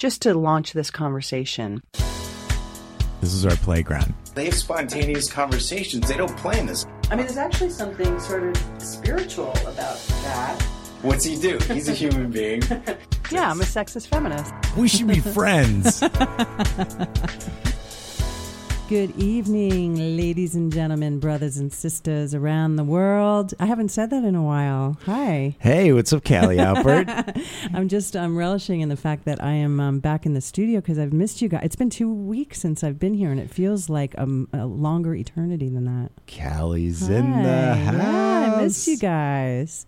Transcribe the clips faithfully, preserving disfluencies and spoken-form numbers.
just to launch this conversation. This is our playground. They have spontaneous conversations. They don't plan this. I mean, there's actually something sort of spiritual about that. What's he do? He's a human being. Yeah, I'm a sexist feminist. We should be friends. Good evening, ladies and gentlemen, brothers and sisters around the world. I haven't said that in a while. Hi. Hey, what's up, Callie Alpert? I'm just I'm relishing in the fact that I am um, back in the studio because I've missed you guys. It's been two weeks since I've been here, and it feels like a, a longer eternity than that. Callie's Hi. in the house. Yeah, I missed you guys.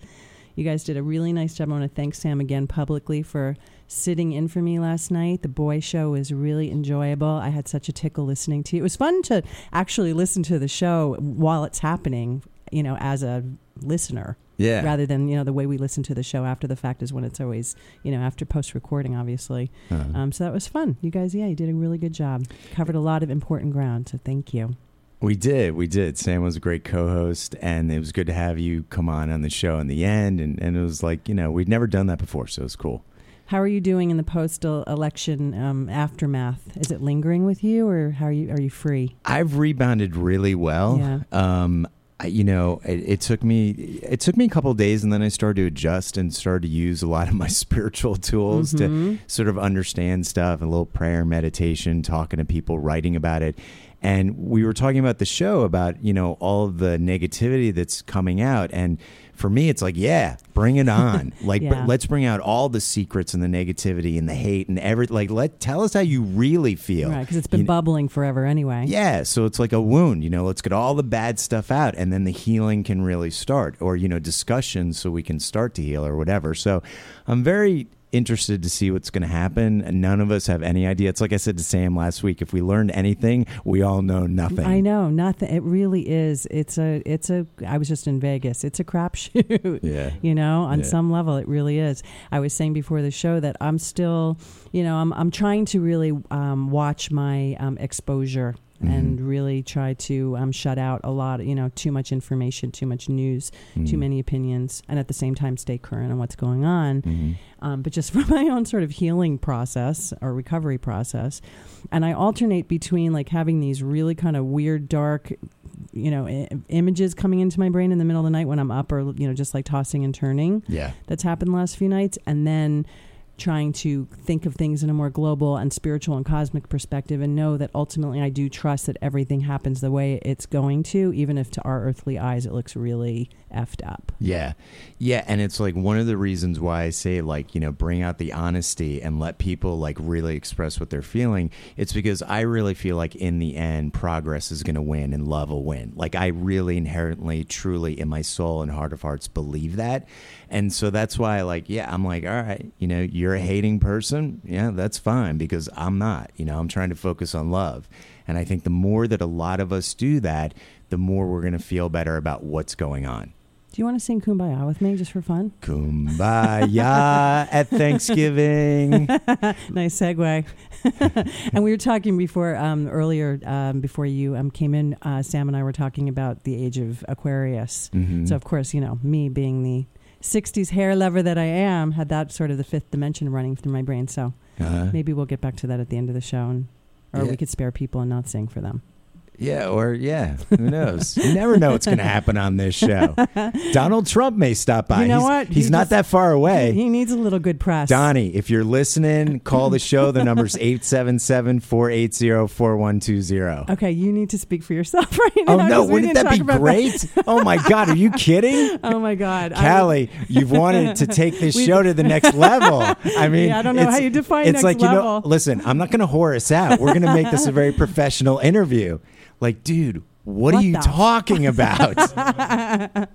You guys did a really nice job. I want to thank Sam again publicly for sitting in for me last night. The boy show was really enjoyable. I had such a tickle listening to you. It was fun to actually listen to the show while it's happening, you know, as a listener. Yeah. Rather than, you know, the way we listen to the show after the fact is when it's always, you know, after post-recording, obviously. Uh-huh. Um, so that was fun. You guys, yeah, you did a really good job. Covered a lot of important ground, so thank you. We did. We did. Sam was a great co-host, and it was good to have you come on on the show in the end. And, and it was like, you know, we'd never done that before, so it was cool. How are you doing in the post-election um, aftermath? Is it lingering with you, or how are you? Are you free? I've rebounded really well. Yeah. Um, I, you know, it, it took me it took me a couple of days, and then I started to adjust and started to use a lot of my spiritual tools mm-hmm. to sort of understand stuff, a little prayer, meditation, talking to people, writing about it. And we were talking about the show about, you know, all the negativity that's coming out. And for me, it's like, yeah, bring it on. Like, yeah. b- let's bring out all the secrets and the negativity and the hate and everything. Like, let tell us how you really feel. Right, because it's been you bubbling know? forever anyway. Yeah. So it's like a wound, you know, let's get all the bad stuff out. And then the healing can really start, or, you know, discussions so we can start to heal or whatever. So I'm very interested to see what's going to happen. None of us have any idea. It's like I said to Sam last week, if we learned anything, we all know nothing. I know nothing. It really is. It's a, it's a, I was just in Vegas. It's a crapshoot, yeah. you know, on yeah. some level it really is. I was saying before the show that I'm still, you know, I'm, I'm trying to really um, watch my um, exposure mm-hmm. and really try to um, shut out a lot, you know, too much information, too much news, mm-hmm. too many opinions, and at the same time stay current on what's going on. Mm-hmm. Um, but just for my own sort of healing process or recovery process. And I alternate between like having these really kind of weird, dark, you know, I- images coming into my brain in the middle of the night when I'm up, or, you know, just like tossing and turning. Yeah. That's happened the last few nights. And then trying to think of things in a more global and spiritual and cosmic perspective, and know that ultimately I do trust that everything happens the way it's going to, even if to our earthly eyes it looks really effed up. Yeah. Yeah. And it's like one of the reasons why I say, like, you know, bring out the honesty and let people like really express what they're feeling. It's because I really feel like in the end, progress is going to win and love will win. Like, I really inherently, truly in my soul and heart of hearts believe that. And so that's why, like, yeah, I'm like, all right, you know, you're a hating person, yeah, that's fine, because I'm not, you know, I'm trying to focus on love. And I think the more that a lot of us do that, the more we're going to feel better about what's going on. Do you want to sing Kumbaya with me just for fun? Kumbaya at Thanksgiving. Nice segue. And we were talking before, um, earlier, um, before you um, came in, uh, Sam and I were talking about the age of Aquarius. Mm-hmm. So, of course, you know, me being the sixties hair lover that I am, had that sort of the fifth dimension running through my brain. So uh-huh. maybe we'll get back to that at the end of the show, and, or yeah. we could spare people and not sing for them. Yeah, or yeah, who knows? You never know what's going to happen on this show. Donald Trump may stop by. You know he's, what? He's, he's not just, that far away. He needs a little good press. Donnie, if you're listening, call the show. The number's eight seven seven, four eight zero, four one two zero. Okay, you need to speak for yourself right now. Oh, no, wouldn't that be great? That. Oh, my God, are you kidding? Oh, my God. Callie, you've wanted to take this show to the next level. I mean, yeah, I don't know how you define it's next like, level. You know, listen, I'm not going to whore us out. We're going to make this a very professional interview. Like, dude, what, what are you talking f- about?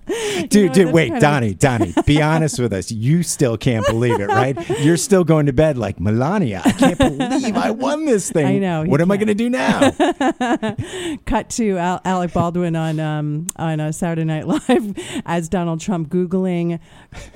dude, you know, dude, wait, Donnie, of- Donnie, be honest with us. You still can't believe it, right? You're still going to bed like, Melania, I can't believe I won this thing. I know. What am can't. I going to do now? Cut to Al- Alec Baldwin on um, on uh, Saturday Night Live as Donald Trump Googling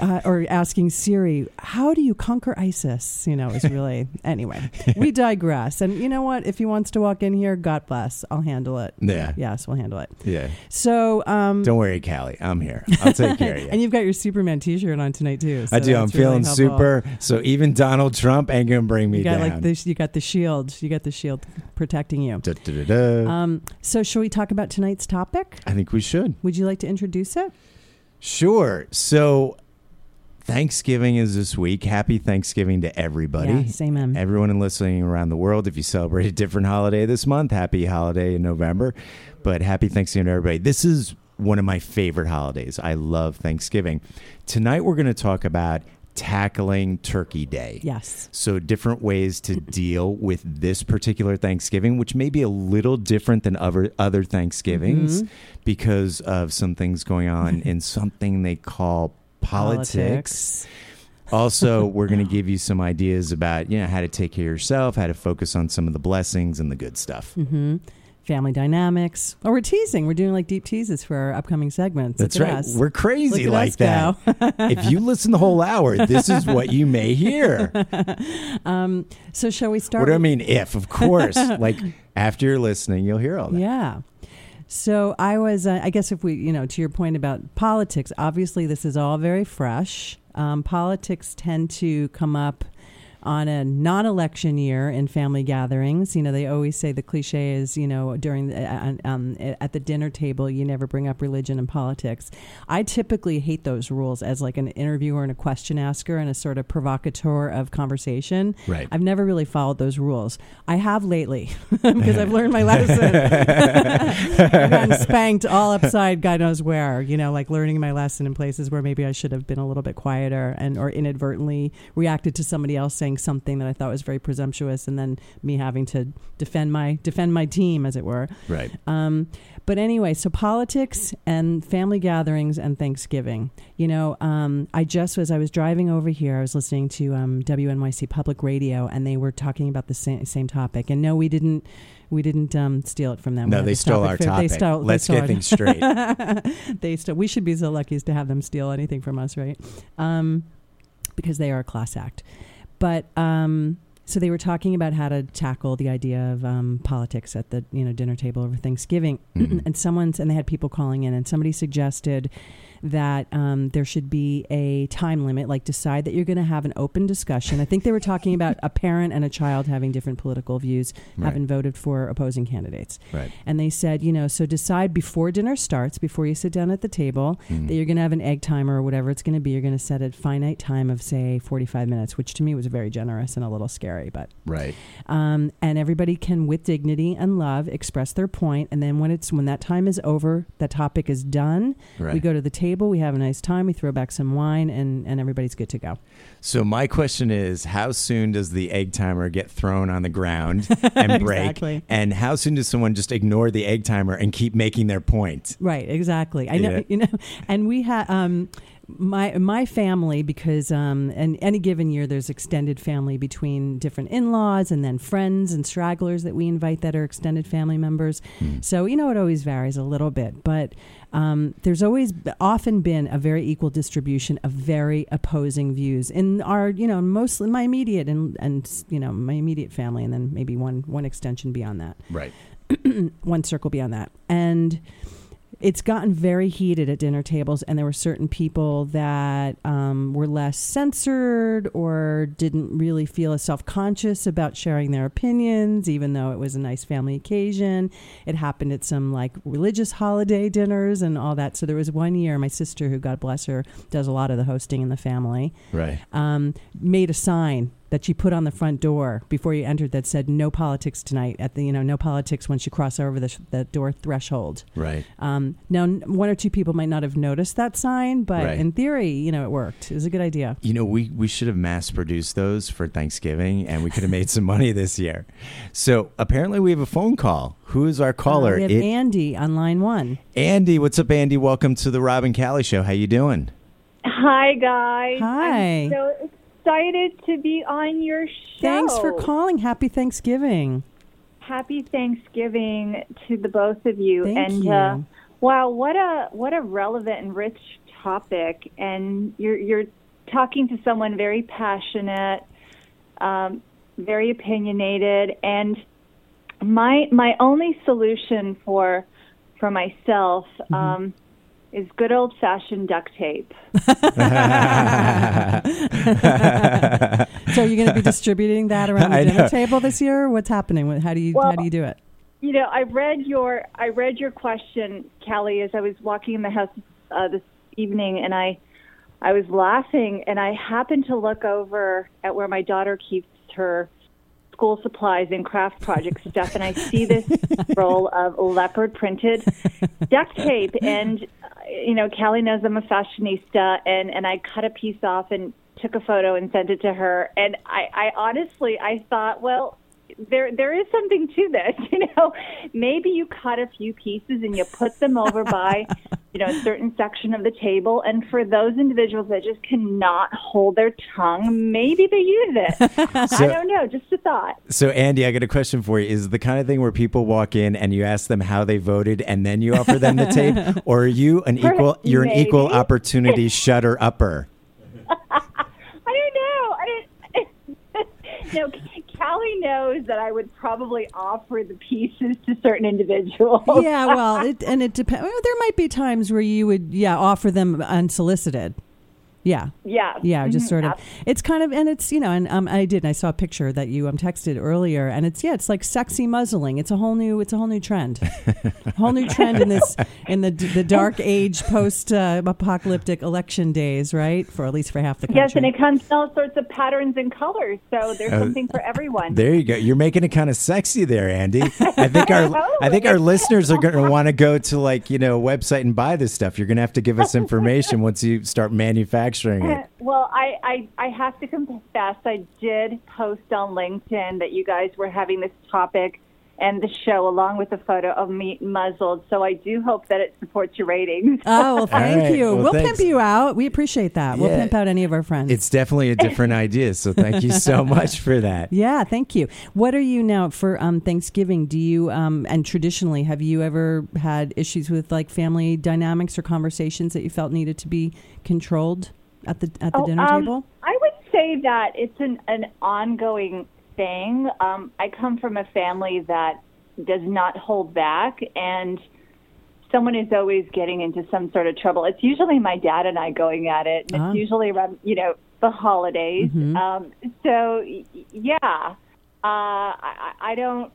uh, or asking Siri, how do you conquer ISIS? You know, it's really, anyway, we digress. And you know what? If he wants to walk in here, God bless. I'll handle it. Yeah. Yes. us. We'll handle it. Yeah. So um, don't worry, Callie. I'm here. I'll take care of you. And you've got your Superman T-shirt on tonight too. So I do. I'm feeling really super. So even Donald Trump ain't gonna bring me you got, down. Like, this, you got the shield. You got the shield protecting you. Da, da, da, da. Um, so shall we talk about tonight's topic? I think we should. Would you like to introduce it? Sure. So Thanksgiving is this week. Happy Thanksgiving to everybody. Yes, amen. Everyone listening around the world, if you celebrate a different holiday this month, happy holiday in November. But happy Thanksgiving to everybody. This is one of my favorite holidays. I love Thanksgiving. Tonight we're going to talk about tackling Turkey Day. Yes. So different ways to deal with this particular Thanksgiving, which may be a little different than other other Thanksgivings mm-hmm. because of some things going on in something they call Politics. Politics. Also, we're going to give you some ideas about, you know, how to take care of yourself, how to focus on some of the blessings and the good stuff. Mm-hmm. Family dynamics. Oh, we're teasing. We're doing like deep teases for our upcoming segments. That's right. Us. We're crazy like that. If you listen the whole hour, this is what you may hear. Um, so shall we start? What do I mean if? Of course. Like after you're listening, you'll hear all that. Yeah. So I was, uh, I guess if we, you know, to your point about politics, obviously this is all very fresh. Um, politics tend to come up on a non-election year in family gatherings. You know, they always say the cliche is, you know, during the, um, at the dinner table, you never bring up religion and politics. I typically hate those rules as like an interviewer and a question asker and a sort of provocateur of conversation. Right. I've never really followed those rules. I have lately because I've learned my lesson. I've gotten spanked all upside God knows where, you know, like learning my lesson in places where maybe I should have been a little bit quieter and or inadvertently reacted to somebody else saying something that I thought was very presumptuous, and then me having to defend my defend my team, as it were. Right. Um, but anyway, so politics and family gatherings and Thanksgiving. You know, um, I just as I was driving over here, I was listening to um, W N Y C Public Radio, and they were talking about the same, same topic. And no, we didn't. We didn't um, steal it from them. No, they stole our topic. They stole, Let's they stole get things straight. They stole. We should be so lucky as to have them steal anything from us, right? Um, because they are a class act. But um, so they were talking about how to tackle the idea of um, politics at the you know dinner table over Thanksgiving, mm-hmm. and someone's and they had people calling in, and somebody suggested that um, there should be a time limit, like decide that you're going to have an open discussion. I think they were talking about a parent and a child having different political views, right. having voted for opposing candidates. Right. And they said, you know, so decide before dinner starts, before you sit down at the table, mm-hmm. that you're going to have an egg timer or whatever it's going to be. You're going to set a finite time of, say, forty-five minutes, which to me was very generous and a little scary. But right. Um, and everybody can, with dignity and love, express their point. And then when it's when that time is over, that topic is done. Right. We go to the table. We have a nice time. We throw back some wine, and, and everybody's good to go. So my question is, how soon does the egg timer get thrown on the ground and break? Exactly. And how soon does someone just ignore the egg timer and keep making their point? Right. Exactly. I know. Yeah. You know. And we had um, my my family because um, in any given year there's extended family between different in-laws and then friends and stragglers that we invite that are extended family members. Hmm. So you know it always varies a little bit, but. Um, there's always often been a very equal distribution of very opposing views in our, you know, mostly my immediate and, and you know, my immediate family and then maybe one, one extension beyond that. Right. One circle beyond that. And it's gotten very heated at dinner tables, and there were certain people that um, were less censored or didn't really feel as self-conscious about sharing their opinions, even though it was a nice family occasion. It happened at some like religious holiday dinners and all that. So there was one year my sister, who God bless her, does a lot of the hosting in the family, right, um, made a sign that she put on the front door before you entered that said "No politics tonight." At the you know, no politics once you cross over the, sh- the door threshold. Right. Um, now, one or two people might not have noticed that sign, but right. in theory, you know, it worked. It was a good idea. You know, we we should have mass produced those for Thanksgiving, and we could have made some money this year. So apparently, we have a phone call. Who is our caller? Uh, we have it, Andy on line one. Andy, what's up, Andy? Welcome to the Rob and Callie Show. How you doing? Hi, guys. Hi. I'm so- excited to be on your show. Thanks for calling. Happy Thanksgiving. Happy Thanksgiving to the both of you. Thank and, you. Uh, wow, what a what a relevant and rich topic. And you're you're talking to someone very passionate, um, very opinionated. And my my only solution for for myself um, mm-hmm. is good old-fashioned duct tape. So are you going to be distributing that around the I dinner know. table this year? What's happening? How do you well, how do you do it? You know, I read your I read your question, Callie, as I was walking in the house uh, this evening, and I I was laughing, and I happened to look over at where my daughter keeps her school supplies and craft project stuff, and I see this roll of leopard printed duct tape, and you know, Callie knows I'm a fashionista, and and I cut a piece off and took a photo and sent it to her, and I, I honestly I thought, well, there there is something to this, you know, maybe you cut a few pieces and you put them over by you know, a certain section of the table, and for those individuals that just cannot hold their tongue, maybe they use it. So, I don't know, just a thought. So, Andy, I got a question for you. Is the kind of thing where people walk in and you ask them how they voted, and then you offer them the tape, or are you an equal? You're maybe. an equal opportunity shutter upper. I don't know. I don't. No. Callie knows that I would probably offer the pieces to certain individuals. Yeah, well, it, and it depends. Well, there might be times where you would, yeah, offer them unsolicited. Yeah. Yeah. Yeah, just sort of. It's kind of, and it's, you know, and um, I did, and I saw a picture that you um, texted earlier, and it's, yeah, it's like sexy muzzling. It's a whole new, it's a whole new trend. A whole new trend in this, in the the dark age post-apocalyptic uh, election days, right? For at least for half the country. Yes, and it comes in all sorts of patterns and colors, so there's uh, something for everyone. There you go. You're making it kind of sexy there, Andy. I think our, oh, I think our listeners are going to want to go to, like, you know, a website and buy this stuff. You're going to have to give us information once you start manufacturing. It. Well, I, I, I have to confess, I did post on LinkedIn that you guys were having this topic and the show along with a photo of me muzzled. So I do hope that it supports your ratings. Oh, well, thank right. you. Well, we'll pimp you out. We appreciate that. Yeah. We'll pimp out any of our friends. It's definitely a different idea. So thank you so much for that. Yeah, thank you. What are you now for um, Thanksgiving? Do you, um, and traditionally, have you ever had issues with like family dynamics or conversations that you felt needed to be controlled? At the at the oh, dinner um, table? I would say that it's an, an ongoing thing. Um, I come from a family that does not hold back, and someone is always getting into some sort of trouble. It's usually my dad and I going at it, and ah. it's usually around, you know, the holidays. Mm-hmm. Um, so, yeah, uh, I, I don't...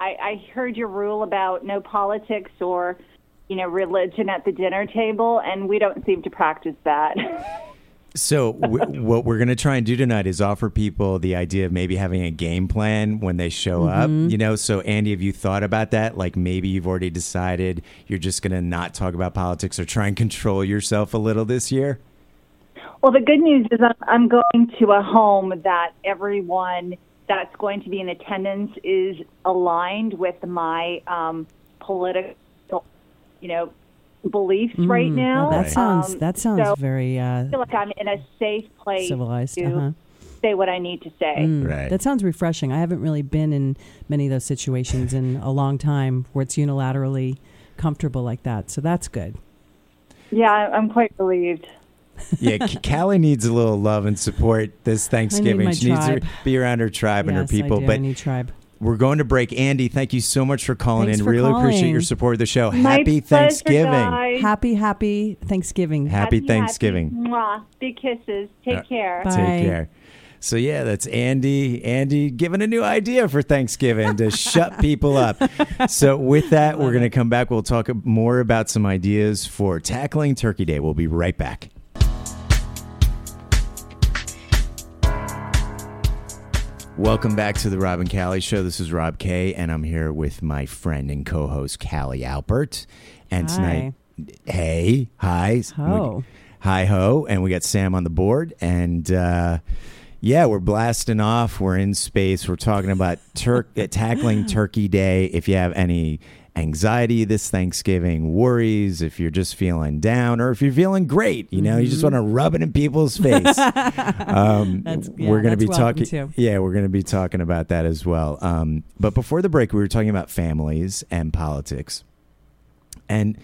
I, I heard your rule about no politics or... you know, religion at the dinner table, and we don't seem to practice that. So w- what we're going to try and do tonight is offer people the idea of maybe having a game plan when they show mm-hmm. up, you know. So, Andy, have you thought about that? Like, maybe you've already decided you're just going to not talk about politics or try and control yourself a little this year? Well, the good news is I'm going to a home that everyone that's going to be in attendance is aligned with my um, political you know, beliefs mm, right now. Well, that sounds, um, that sounds so very... Uh, I feel like I'm in a safe place civilized. to uh-huh. say what I need to say. Mm, right. That sounds refreshing. I haven't really been in many of those situations in a long time where it's unilaterally comfortable like that. So that's good. Yeah, I'm quite relieved. Yeah, Callie needs a little love and support this Thanksgiving. Need she tribe. needs to be around her tribe yes, and her people. I do. But I need tribe. We're going to break. Andy, thank you so much for calling Thanks in. For really calling. appreciate your support of the show. My happy pleasure, Thanksgiving. Guys. Happy, happy Thanksgiving. Happy, happy Thanksgiving. Happy. Mwah. Big kisses. Take uh, care. Bye. Take care. So, yeah, that's Andy. Andy giving a new idea for Thanksgiving to shut people up. So with that, we're going to come back. We'll talk more about some ideas for tackling Turkey Day. We'll be right back. Welcome back to the Rob and Callie Show. This is Rob K, and I'm here with my friend and co-host, Callie Alpert. And hi. tonight, hey, hi. Ho. Hi, ho. And we got Sam on the board. And uh, yeah, we're blasting off. We're in space. We're talking about tur- tackling Turkey Day. If you have any anxiety this Thanksgiving, worries, if you're just feeling down or if you're feeling great, you know, mm-hmm. you just want to rub it in people's face. um, that's, yeah, we're going to be talking. Yeah, we're going to be talking about that as well. Um, but before the break, we were talking about families and politics. And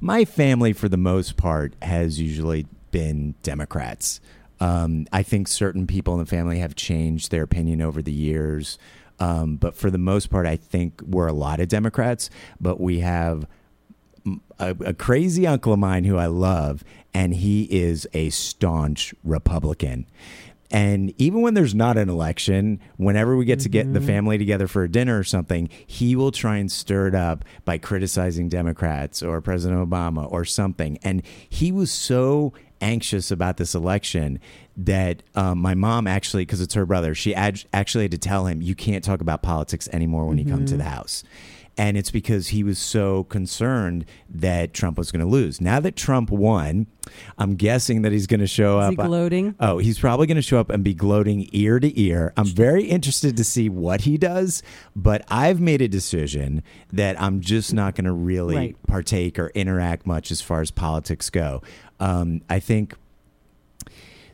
my family, for the most part, has usually been Democrats. Um, I think certain people in the family have changed their opinion over the years. Um, but for the most part, I think we're a lot of Democrats, but we have a, a crazy uncle of mine who I love, and he is a staunch Republican. And even when there's not an election, whenever we get mm-hmm. to get the family together for a dinner or something, he will try and stir it up by criticizing Democrats or President Obama or something. And he was so anxious about this election that um, my mom actually, because it's her brother, she ad- actually had to tell him, you can't talk about politics anymore when mm-hmm. you come to the house. And it's because he was so concerned that Trump was going to lose. Now that Trump won, I'm guessing that he's going to show up. Is he gloating? Oh, he's probably going to show up and be gloating ear to ear. I'm very interested to see what he does, but I've made a decision that I'm just not going to really right. partake or interact much as far as politics go. Um, I think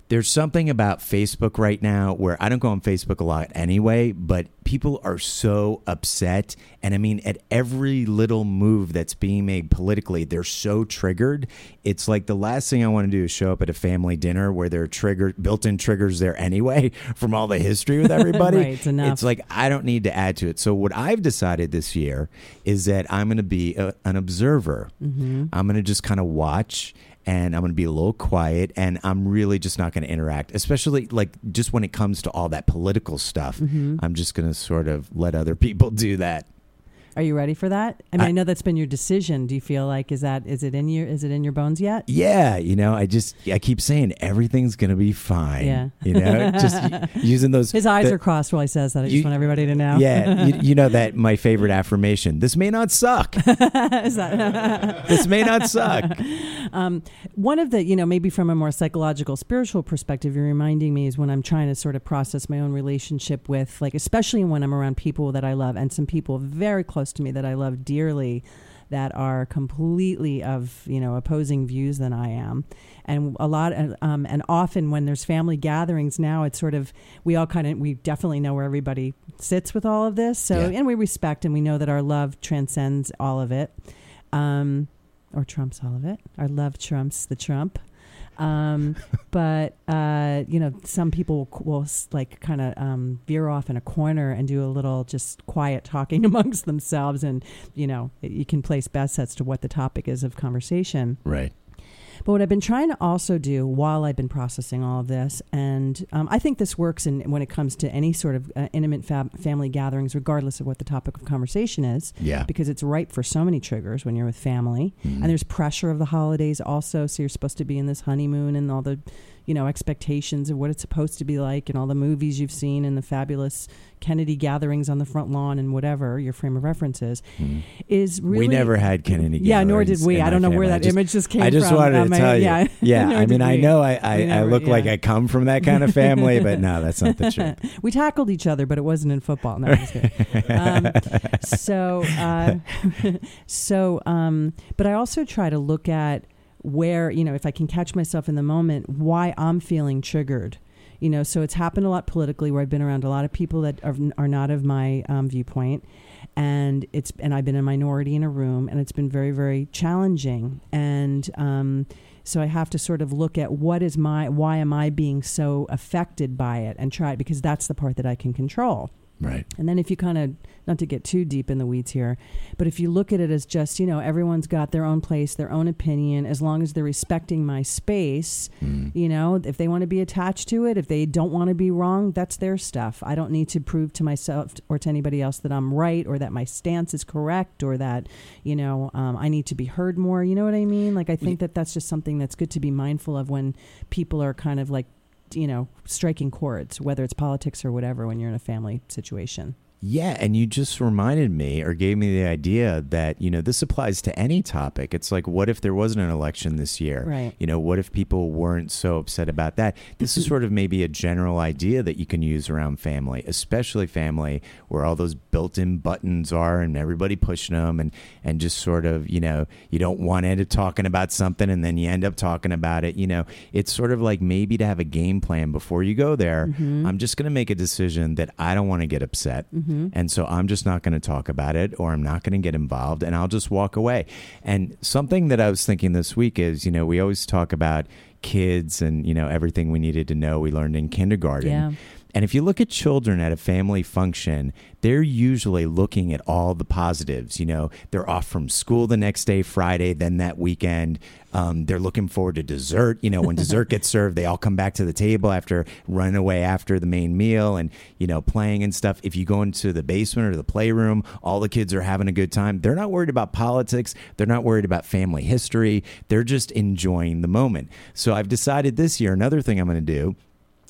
there's something about Facebook right now where I don't go on Facebook a lot anyway, but people are so upset. And I mean, at every little move that's being made politically, they're so triggered. It's like the last thing I want to do is show up at a family dinner where there are trigger, built-in triggers there anyway from all the history with everybody. Right, it's enough. It's like, I don't need to add to it. So what I've decided this year is that I'm going to be a, an observer. Mm-hmm. I'm going to just kind of watch. And I'm going to be a little quiet, and I'm really just not going to interact, especially like just when it comes to all that political stuff. Mm-hmm. I'm just going to sort of let other people do that. Are you ready for that? I mean, I, I know that's been your decision. Do you feel like is that is it in your is it in your bones yet? Yeah, you know, I just I keep saying everything's going to be fine. Yeah, you know, just using those. His eyes the, are crossed while he says that. I you, just want everybody to know. Yeah, you, you know that my favorite affirmation. This may not suck. Is that this may not suck. Um, one of the, you know, maybe from a more psychological, spiritual perspective, you're reminding me is when I'm trying to sort of process my own relationship with, like, especially when I'm around people that I love and some people very close to me that I love dearly that are completely of, you know, opposing views than I am. And a lot, um, and often when there's family gatherings now, it's sort of, we all kind of, we definitely know where everybody sits with all of this. So, yeah. And we respect and we know that our love transcends all of it. Um, Or trumps all of it. Our love trumps the Trump. Um, but, uh, you know, some people will, will like kind of um, veer off in a corner and do a little just quiet talking amongst themselves. And, you know, you can place bets as to what the topic is of conversation. Right. But what I've been trying to also do while I've been processing all of this, and um, I think this works in, when it comes to any sort of uh, intimate fab- family gatherings, regardless of what the topic of conversation is, yeah. because it's ripe for so many triggers when you're with family. Mm-hmm. And there's pressure of the holidays also, so you're supposed to be in this honeymoon and all the, you know, expectations of what it's supposed to be like and all the movies you've seen and the fabulous Kennedy gatherings on the front lawn and whatever your frame of reference is, mm. is really... We never had Kennedy gatherings. Yeah, nor did we. I don't know family. where that just, image just came from. I just from. wanted um, to tell I, you. Yeah, yeah. I mean, I know I, I, never, I look yeah. like I come from that kind of family, but no, that's not the truth. We tackled each other, but it wasn't in football. No, um, so, uh, so, um, but I also try to look at where, you know, if I can catch myself in the moment, why I'm feeling triggered, you know, so it's happened a lot politically where I've been around a lot of people that are, are not of my um, viewpoint, and it's, and I've been a minority in a room, and it's been very, very challenging. And um, so I have to sort of look at what is my, why am I being so affected by it, and try it, because that's the part that I can control. Right. And then if you kind of, not to get too deep in the weeds here, but if you look at it as just, you know, everyone's got their own place, their own opinion, as long as they're respecting my space, mm. you know, if they want to be attached to it, if they don't want to be wrong, that's their stuff. I don't need to prove to myself or to anybody else that I'm right or that my stance is correct or that, you know, um, I need to be heard more. You know what I mean? Like, I think that that's just something that's good to be mindful of when people are kind of like, you know, striking chords, whether it's politics or whatever, when you're in a family situation. Yeah. And you just reminded me or gave me the idea that, you know, this applies to any topic. It's like, what if there wasn't an election this year? Right. You know, what if people weren't so upset about that? This is sort of maybe a general idea that you can use around family, especially family where all those built-in buttons are and everybody pushing them, and, and just sort of, you know, you don't want to end up talking about something and then you end up talking about it. You know, it's sort of like maybe to have a game plan before you go there. Mm-hmm. I'm just going to make a decision that I don't want to get upset. Mm-hmm. And so I'm just not going to talk about it, or I'm not going to get involved, and I'll just walk away. And something that I was thinking this week is, you know, we always talk about kids and, you know, everything we needed to know we learned in kindergarten. Yeah. And if you look at children at a family function, they're usually looking at all the positives. You know, they're off from school the next day, Friday, then that weekend. Um, they're looking forward to dessert. You know, when dessert gets served, they all come back to the table after running away after the main meal and, you know, playing and stuff. If you go into the basement or the playroom, all the kids are having a good time. They're not worried about politics. They're not worried about family history. They're just enjoying the moment. So I've decided this year, another thing I'm going to do.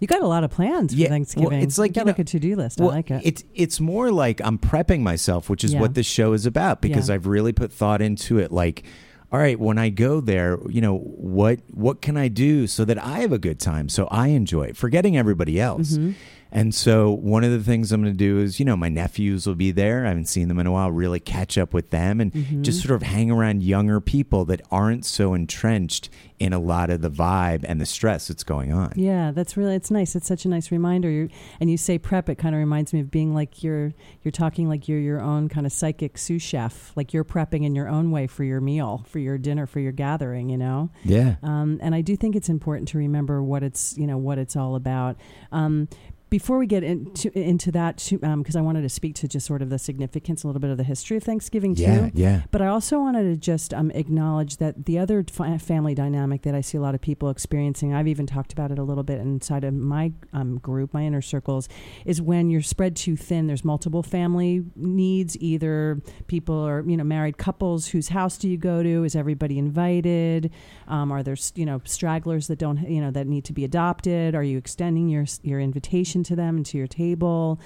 You got a lot of plans for yeah, Thanksgiving. Well, it's like, you got you know, like a to-do list. Well, I like it. It's, it's more like I'm prepping myself, which is yeah. what this show is about, because yeah. I've really put thought into it. Like, all right, when I go there, you know, what what can I do so that I have a good time, so I enjoy it, forgetting everybody else. Mm-hmm. And so one of the things I'm going to do is, you know, my nephews will be there. I haven't seen them in a while. Really catch up with them and mm-hmm. just sort of hang around younger people that aren't so entrenched in a lot of the vibe and the stress that's going on. Yeah, that's really, it's nice. It's such a nice reminder. You're, and you say prep, it kind of reminds me of being like you're, you're talking like you're your own kind of psychic sous chef, like you're prepping in your own way for your meal, for your dinner, for your gathering, you know? Yeah. Um, and I do think it's important to remember what it's, you know, what it's all about. Um, Before we get into, into that, because um, I wanted to speak to just sort of the significance, a little bit of the history of Thanksgiving, too. Yeah, yeah. But I also wanted to just um, acknowledge that the other fa- family dynamic that I see a lot of people experiencing, I've even talked about it a little bit inside of my um, group, my inner circles, is when you're spread too thin. There's multiple family needs, either people or, you know, married couples. Whose house do you go to? Is everybody invited? Um, are there, you know, stragglers that don't, you know, that need to be adopted? Are you extending your your invitation to them and to your table?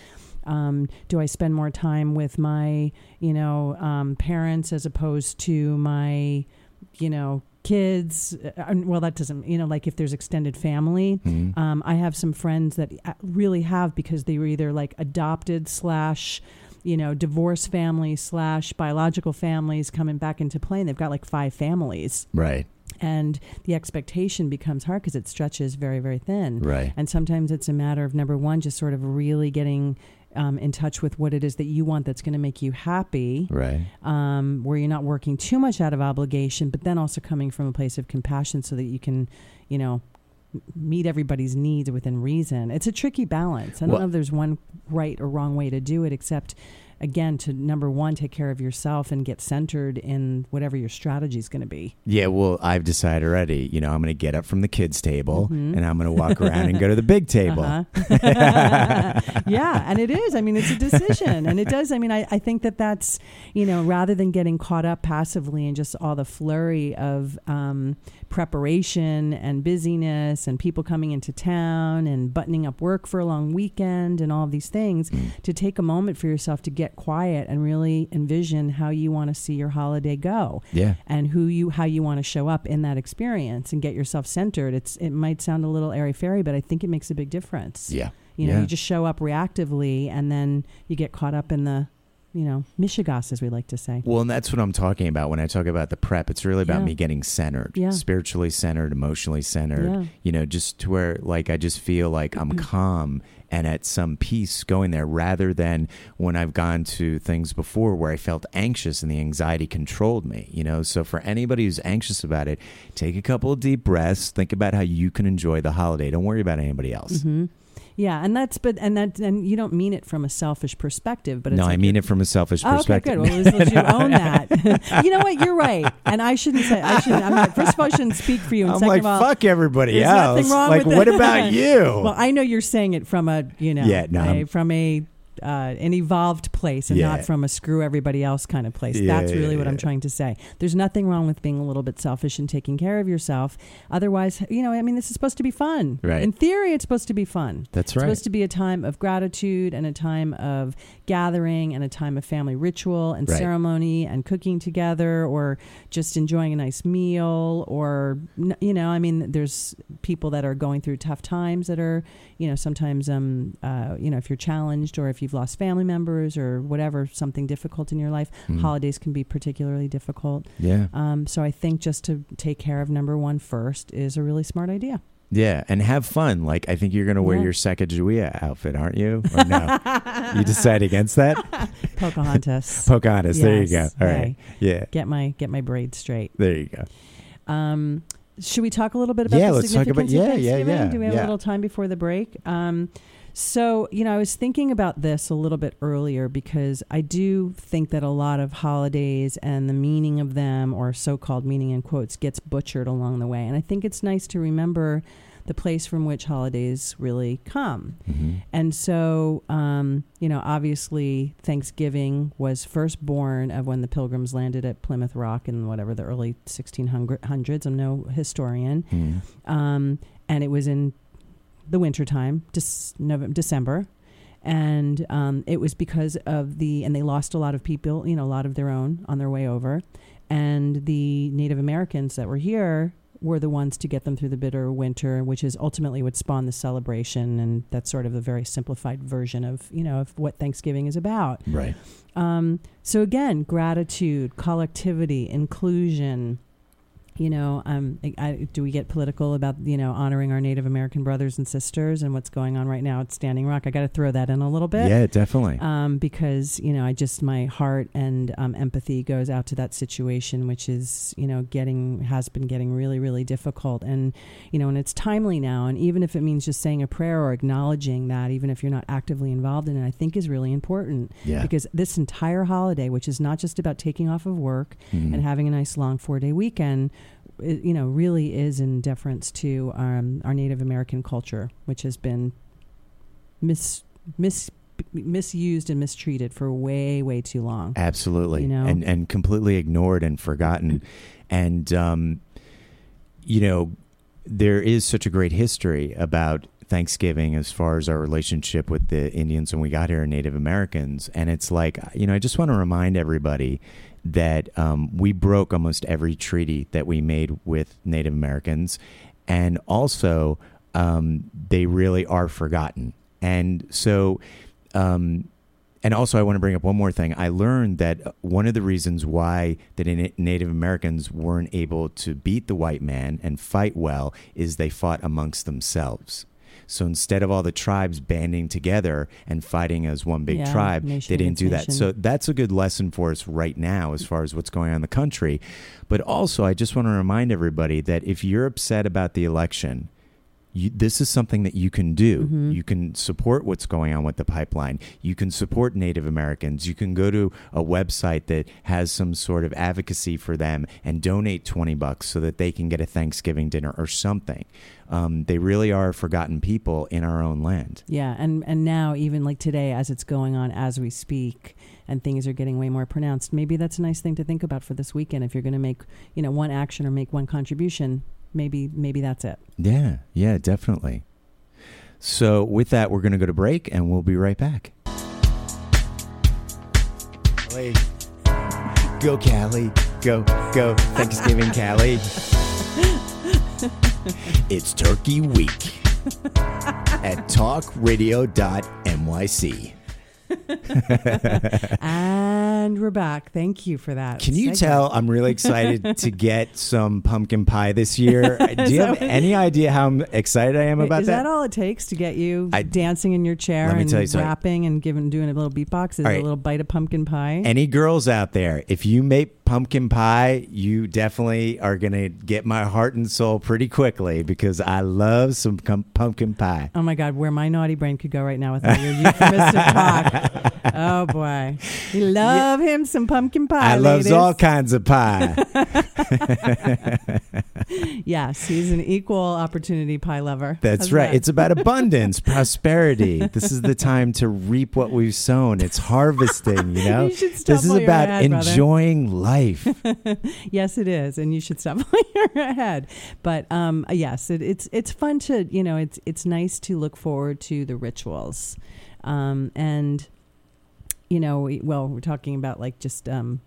Um, do I spend more time with my, you know, um, parents as opposed to my, you know, kids? Uh, well, that doesn't, you know, like if there's extended family. Mm-hmm. Um, I have some friends that really have, because they were either like adopted slash, you know, divorce families slash biological families coming back into play, and they've got like five families. Right. And the expectation becomes hard because it stretches very, very thin. Right. And sometimes it's a matter of, number one, just sort of really getting um, in touch with what it is that you want that's going to make you happy. Right. Um, where you're not working too much out of obligation, but then also coming from a place of compassion so that you can, you know, meet everybody's needs within reason. It's a tricky balance. I don't well, know if there's one right or wrong way to do it, except, again, to number one, take care of yourself and get centered in whatever your strategy is going to be. Yeah, well, I've decided already, you know, I'm going to get up from the kids' table mm-hmm. and I'm going to walk around and go to the big table. Uh-huh. Yeah, and it is. I mean, it's a decision. And it does. I mean, I, I think that that's, you know, rather than getting caught up passively in just all the flurry of um, preparation and busyness and people coming into town and buttoning up work for a long weekend and all of these things, mm. to take a moment for yourself to get quiet and really envision how you want to see your holiday go, yeah, and who you how you want to show up in that experience and get yourself centered. It's it might sound a little airy-fairy, but I think it makes a big difference. Yeah, you know, yeah. You just show up reactively, and then you get caught up in the, you know, mishigas, as we like to say. Well, and that's what I'm talking about when I talk about the prep. It's really about yeah. me getting centered, yeah. spiritually centered, emotionally centered, yeah. you know, just to where, like, I just feel like I'm calm and at some peace going there, rather than when I've gone to things before where I felt anxious and the anxiety controlled me, you know. So for anybody who's anxious about it, take a couple of deep breaths, think about how you can enjoy the holiday. Don't worry about anybody else. Mm-hmm. Yeah, and that's but and that and you don't mean it from a selfish perspective, but it's no, like I mean it from a selfish oh, perspective. Okay, good. Well, let's you own that. You know what? You're right, and I shouldn't say. I shouldn't. I'm like, first of all, I shouldn't speak for you. And I'm second like, of all, fuck everybody else. Like, what that. About you? Well, I know you're saying it from a you know, yeah, no, a, from a uh, an evolved place, and yeah. not from a screw everybody else kind of place. Yeah, that's really yeah, what yeah. I'm trying to say. There's nothing wrong with being a little bit selfish and taking care of yourself. Otherwise, you know, I mean, this is supposed to be fun. Right. In theory, it's supposed to be fun. That's right. It's supposed to be a time of gratitude and a time of gathering and a time of family ritual and right. ceremony and cooking together, or just enjoying a nice meal, or, you know, I mean, there's people that are going through tough times that are, you know, sometimes, um, uh, you know, if you're challenged or if you've lost family members or whatever, something difficult in your life, mm. holidays can be particularly difficult. Yeah. Um, so I think just to take care of number one first is a really smart idea. Yeah, and have fun. Like, I think you're going to wear yeah. your Sacagawea outfit, aren't you? Or no? You decide against that? Pocahontas. Pocahontas, yes. There you go. All right. Yeah. yeah. Get my get my braids straight. There you go. Um, should we talk a little bit about yeah, the let's significance talk about, yeah, of Thanksgiving? Yeah, yeah, yeah. Do we have yeah. a little time before the break? Um So, you know, I was thinking about this a little bit earlier because I do think that a lot of holidays and the meaning of them, or so-called meaning in quotes, gets butchered along the way. And I think it's nice to remember the place from which holidays really come. Mm-hmm. And so, um, you know, obviously Thanksgiving was first born of when the Pilgrims landed at Plymouth Rock in whatever the early sixteen hundreds. I'm no historian. Mm-hmm. Um, and it was in the wintertime, November, December. And um, it was because of the, and they lost a lot of people, you know, a lot of their own on their way over. And the Native Americans that were here were the ones to get them through the bitter winter, which is ultimately what spawned the celebration. And that's sort of a very simplified version of, you know, of what Thanksgiving is about. Right. Um, so again, gratitude, collectivity, inclusion, you know, um, I, I, do we get political about, you know, honoring our Native American brothers and sisters and what's going on right now at Standing Rock? I got to throw that in a little bit. Yeah, definitely. Um, because, you know, I just, my heart and um, empathy goes out to that situation, which is, you know, getting, has been getting really, really difficult. And, you know, and it's timely now. And even if it means just saying a prayer or acknowledging that, even if you're not actively involved in it, I think is really important. Yeah. Because this entire holiday, which is not just about taking off of work mm-hmm. and having a nice long four-day weekend, it, you know, really is in deference to um, our Native American culture, which has been mis, mis misused and mistreated for way, way too long. Absolutely. You know? And and completely ignored and forgotten. And, um, you know, there is such a great history about Thanksgiving as far as our relationship with the Indians when we got here and Native Americans. And it's like, you know, I just want to remind everybody that um, we broke almost every treaty that we made with Native Americans. And also, um, they really are forgotten. And so, um, and also I want to bring up one more thing. I learned that one of the reasons why that Native Americans weren't able to beat the white man and fight well is they fought amongst themselves. So instead of all the tribes banding together and fighting as one big yeah, tribe, they didn't do that. So that's a good lesson for us right now as far as what's going on in the country. But also, I just want to remind everybody that if you're upset about the election, you, this is something that you can do. Mm-hmm. You can support what's going on with the pipeline. You can support Native Americans. You can go to a website that has some sort of advocacy for them and donate twenty bucks so that they can get a Thanksgiving dinner or something. Um, they really are forgotten people in our own land. Yeah. And, and now even like today, as it's going on, as we speak, and things are getting way more pronounced, maybe that's a nice thing to think about for this weekend. If you're going to make, you know, one action or make one contribution, Maybe maybe that's it. Yeah, yeah, definitely. So with that, we're going to go to break, and we'll be right back. Callie. Go, Callie. Go, go. Thanksgiving, Callie. It's Turkey Week at talk radio dot N Y C. And we're back. Thank you for that. Can you segment. Tell I'm really excited to get some pumpkin pie this year? Do you have any idea how excited I am about is that? Is that all it takes to get you I, dancing in your chair and you rapping and giving, doing a little beatbox? Is right. A little bite of pumpkin pie? Any girls out there, if you make pumpkin pie, you definitely are going to get my heart and soul pretty quickly because I love some com- pumpkin pie. Oh my God, where my naughty brain could go right now without your euphemistic talk. Oh boy. We love yeah. him some pumpkin pie. I ladies. Loves all kinds of pie. Yes, he's an equal opportunity pie lover. That's How's right. That? It's about abundance, prosperity. This is the time to reap what we've sown. It's harvesting, you know? You this is about head, enjoying brother. Life. Yes, it is, and you should stop on your head. But um, yes, it, it's it's fun to you know it's it's nice to look forward to the rituals, um, and you know we, well we're talking about like just um,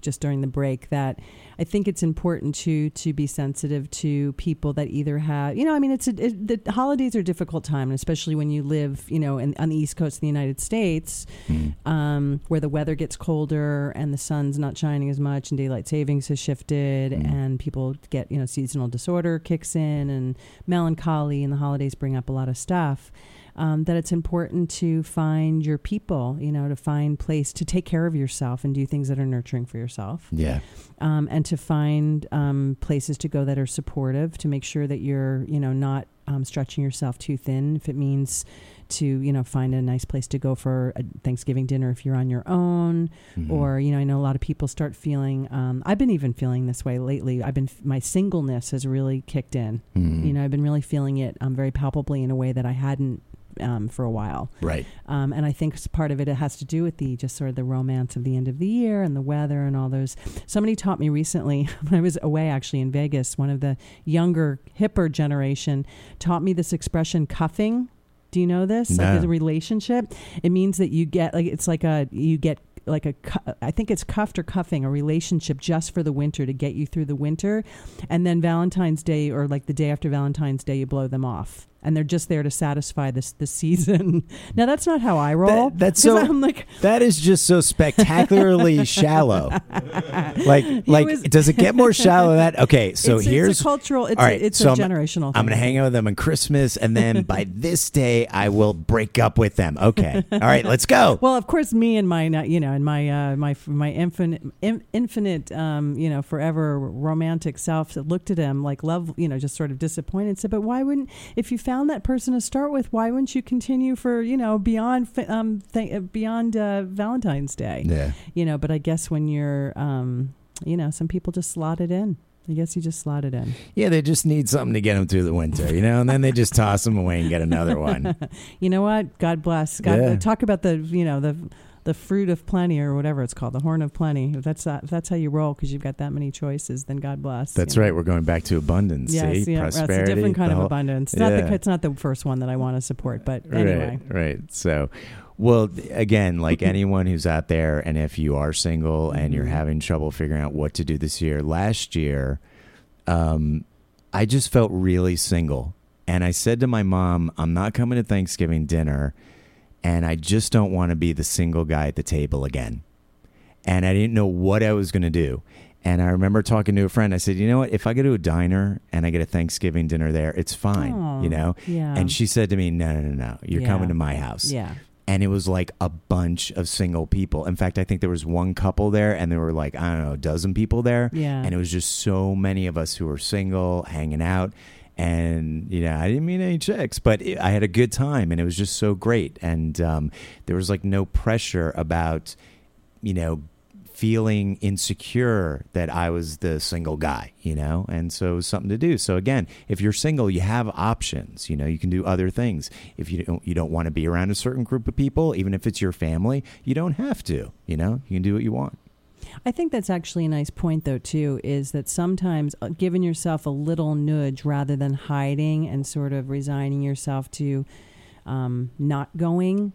just during the break that I think it's important to to be sensitive to people that either have you know I mean it's a, it, the holidays are a difficult time, especially when you live you know in, on the East Coast of the United States, mm. um, where the weather gets colder and the sun's not shining as much and daylight savings has shifted mm. and people get you know seasonal disorder kicks in and melancholy, and the holidays bring up a lot of stuff. Um, that it's important to find your people, you know, to find place to take care of yourself and do things that are nurturing for yourself. Yeah. Um, and to find um, places to go that are supportive, to make sure that you're, you know, not um, stretching yourself too thin. If it means to, you know, find a nice place to go for a Thanksgiving dinner if you're on your own, mm-hmm. or, you know, I know a lot of people start feeling, um, I've been even feeling this way lately. I've been, my singleness has really kicked in. Mm-hmm. You know, I've been really feeling it um, very palpably in a way that I hadn't Um, for a while. Right. Um, and I think part of it, it has to do with the just sort of the romance of the end of the year and the weather and all those. Somebody taught me recently when I was away actually in Vegas, one of the younger, hipper generation taught me this expression, cuffing. Do you know this? No. Like a relationship. It means that you get like, it's like a, you get like a, cu- I think it's cuffed or cuffing a relationship just for the winter to get you through the winter. And then Valentine's Day or like the day after Valentine's Day, you blow them off. And they're just there to satisfy this the season. Now, that's not how I roll. That, that's so, I'm like, that is just so spectacularly shallow. Like, like was, does it get more shallow than that? Okay, so it's, here's... It's a cultural, it's, right, a, it's so a generational I'm, thing. I'm going to hang out with them on Christmas, and then by this day, I will break up with them. Okay. All right, let's go. Well, of course, me and my, you know, and my uh, my my infinite, in, infinite um, you know, forever romantic self looked at him like love, you know, just sort of disappointed and said, but why wouldn't... If you found that person to start with, why wouldn't you continue for, you know, beyond um th- beyond uh, Valentine's Day? Yeah. You know, but I guess when you're, um, you know, some people just slot it in. I guess you just slot it in. Yeah, they just need something to get them through the winter, you know, and then they just toss them away and get another one. You know what? God bless. God yeah. Talk about the, you know, the... the fruit of plenty or whatever it's called, the horn of plenty. If that's not, if that's how you roll because you've got that many choices, then God bless. That's right. Know? We're going back to abundance. Yes, see? Yeah, prosperity. That's a different kind of whole, abundance. It's, yeah. not the, it's not the first one that I want to support, but anyway. Right, right. So, well, again, like anyone who's out there, and if you are single and you're having trouble figuring out what to do this year, last year, um, I just felt really single. And I said to my mom, I'm not coming to Thanksgiving dinner. And I just don't want to be the single guy at the table again. And I didn't know what I was going to do. And I remember talking to a friend. I said, you know what? If I go to a diner and I get a Thanksgiving dinner there, it's fine, Aww, you know? Yeah. And she said to me, no, no, no, no. You're yeah. coming to my house. Yeah. And it was like a bunch of single people. In fact, I think there was one couple there and there were like, I don't know, a dozen people there. Yeah. And it was just so many of us who were single, hanging out. And, you know, I didn't mean any checks, but it, I had a good time and it was just so great. And um, there was like no pressure about, you know, feeling insecure that I was the single guy, you know, and so it was something to do. So, again, if you're single, you have options, you know, you can do other things. If you don't, you don't want to be around a certain group of people, even if it's your family, you don't have to, you know, you can do what you want. I think that's actually a nice point, though, too, is that sometimes giving yourself a little nudge rather than hiding and sort of resigning yourself to um, not going.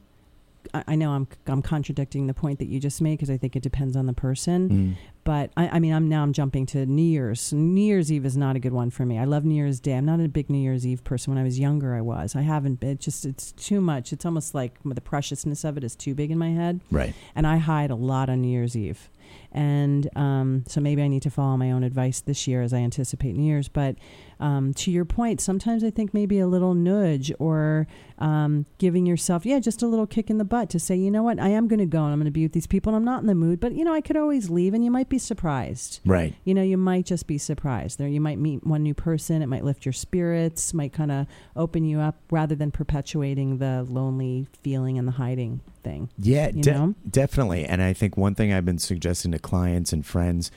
I, I know I'm I'm contradicting the point that you just made because I think it depends on the person. Mm. But I, I mean, I'm now I'm jumping to New Year's. New Year's Eve is not a good one for me. I love New Year's Day. I'm not a big New Year's Eve person. When I was younger, I was. I haven't been. It's just it's too much. It's almost like the preciousness of it is too big in my head. Right. And I hide a lot on New Year's Eve. And um, so maybe I need to follow my own advice this year as I anticipate New Year's. But um, to your point, sometimes I think maybe a little nudge or um, giving yourself, yeah, just a little kick in the butt to say, you know what, I am going to go and I'm going to be with these people and I'm not in the mood. But, you know, I could always leave and you might be surprised. Right. You know, you might just be surprised. There, you might meet one new person. It might lift your spirits, might kind of open you up rather than perpetuating the lonely feeling and the hiding thing. Yeah, de- definitely. And I think one thing I've been suggesting to clients and friends,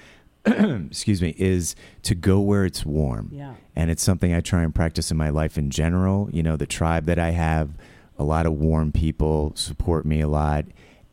excuse me, is to go where it's warm. Yeah. And it's something I try and practice in my life in general. You know, the tribe that I have, a lot of warm people support me a lot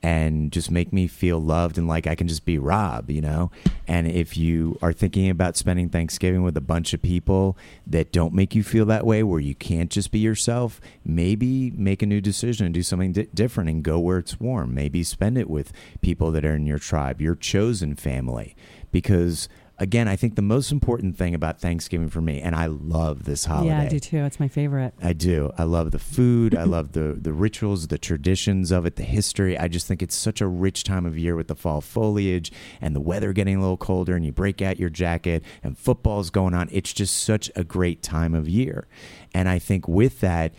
and just make me feel loved and like I can just be Rob, you know? And if you are thinking about spending Thanksgiving with a bunch of people that don't make you feel that way, where you can't just be yourself, maybe make a new decision and do something di- different and go where it's warm. Maybe spend it with people that are in your tribe, your chosen family. Because, again, I think the most important thing about Thanksgiving for me, and I love this holiday. Yeah, I do too. It's my favorite. I do. I love the food. I love the, the rituals, the traditions of it, the history. I just think it's such a rich time of year with the fall foliage and the weather getting a little colder and you break out your jacket and football's going on. It's just such a great time of year. And I think with that,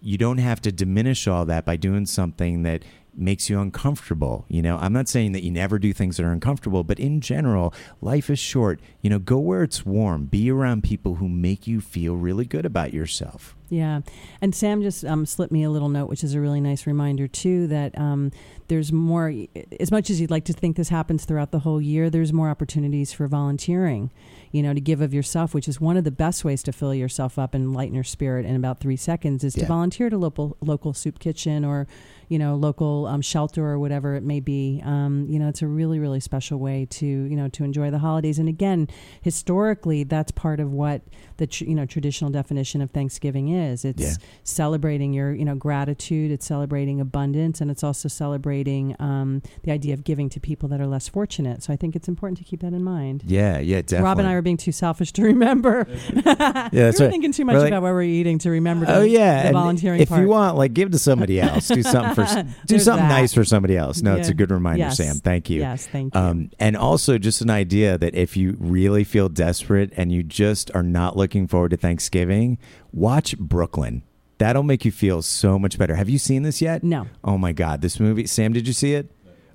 you don't have to diminish all that by doing something that makes you uncomfortable. You know, I'm not saying that you never do things that are uncomfortable, but in general, life is short. You know, go where it's warm, be around people who make you feel really good about yourself. Yeah. And Sam just um, slipped me a little note, which is a really nice reminder, too, that um, there's more, as much as you'd like to think this happens throughout the whole year, there's more opportunities for volunteering, you know, to give of yourself, which is one of the best ways to fill yourself up and lighten your spirit in about three seconds is yeah. to volunteer at a local, local soup kitchen or, you know, local um, shelter or whatever it may be. Um, you know, it's a really, really special way to, you know, to enjoy the holidays. And again, historically, that's part of what the, tr- you know, traditional definition of Thanksgiving is. It's yeah. celebrating your, you know, gratitude. It's celebrating abundance. And it's also celebrating um, the idea of giving to people that are less fortunate. So I think it's important to keep that in mind. Yeah, yeah, definitely. Rob and I were being too selfish to remember. yeah, that's we were right. thinking too much like, about what we're eating to remember to, oh, yeah. the and volunteering if part. If you want, like, give to somebody else. Do something for do There's something that. nice for somebody else. No, yeah. it's a good reminder, yes. Sam. Thank you. Yes, thank you. Um, and also just an idea that if you really feel desperate and you just are not looking forward to Thanksgiving, watch Brooklyn. That'll make you feel so much better. Have you seen this yet? No. Oh, my God. This movie. Sam, did you see it?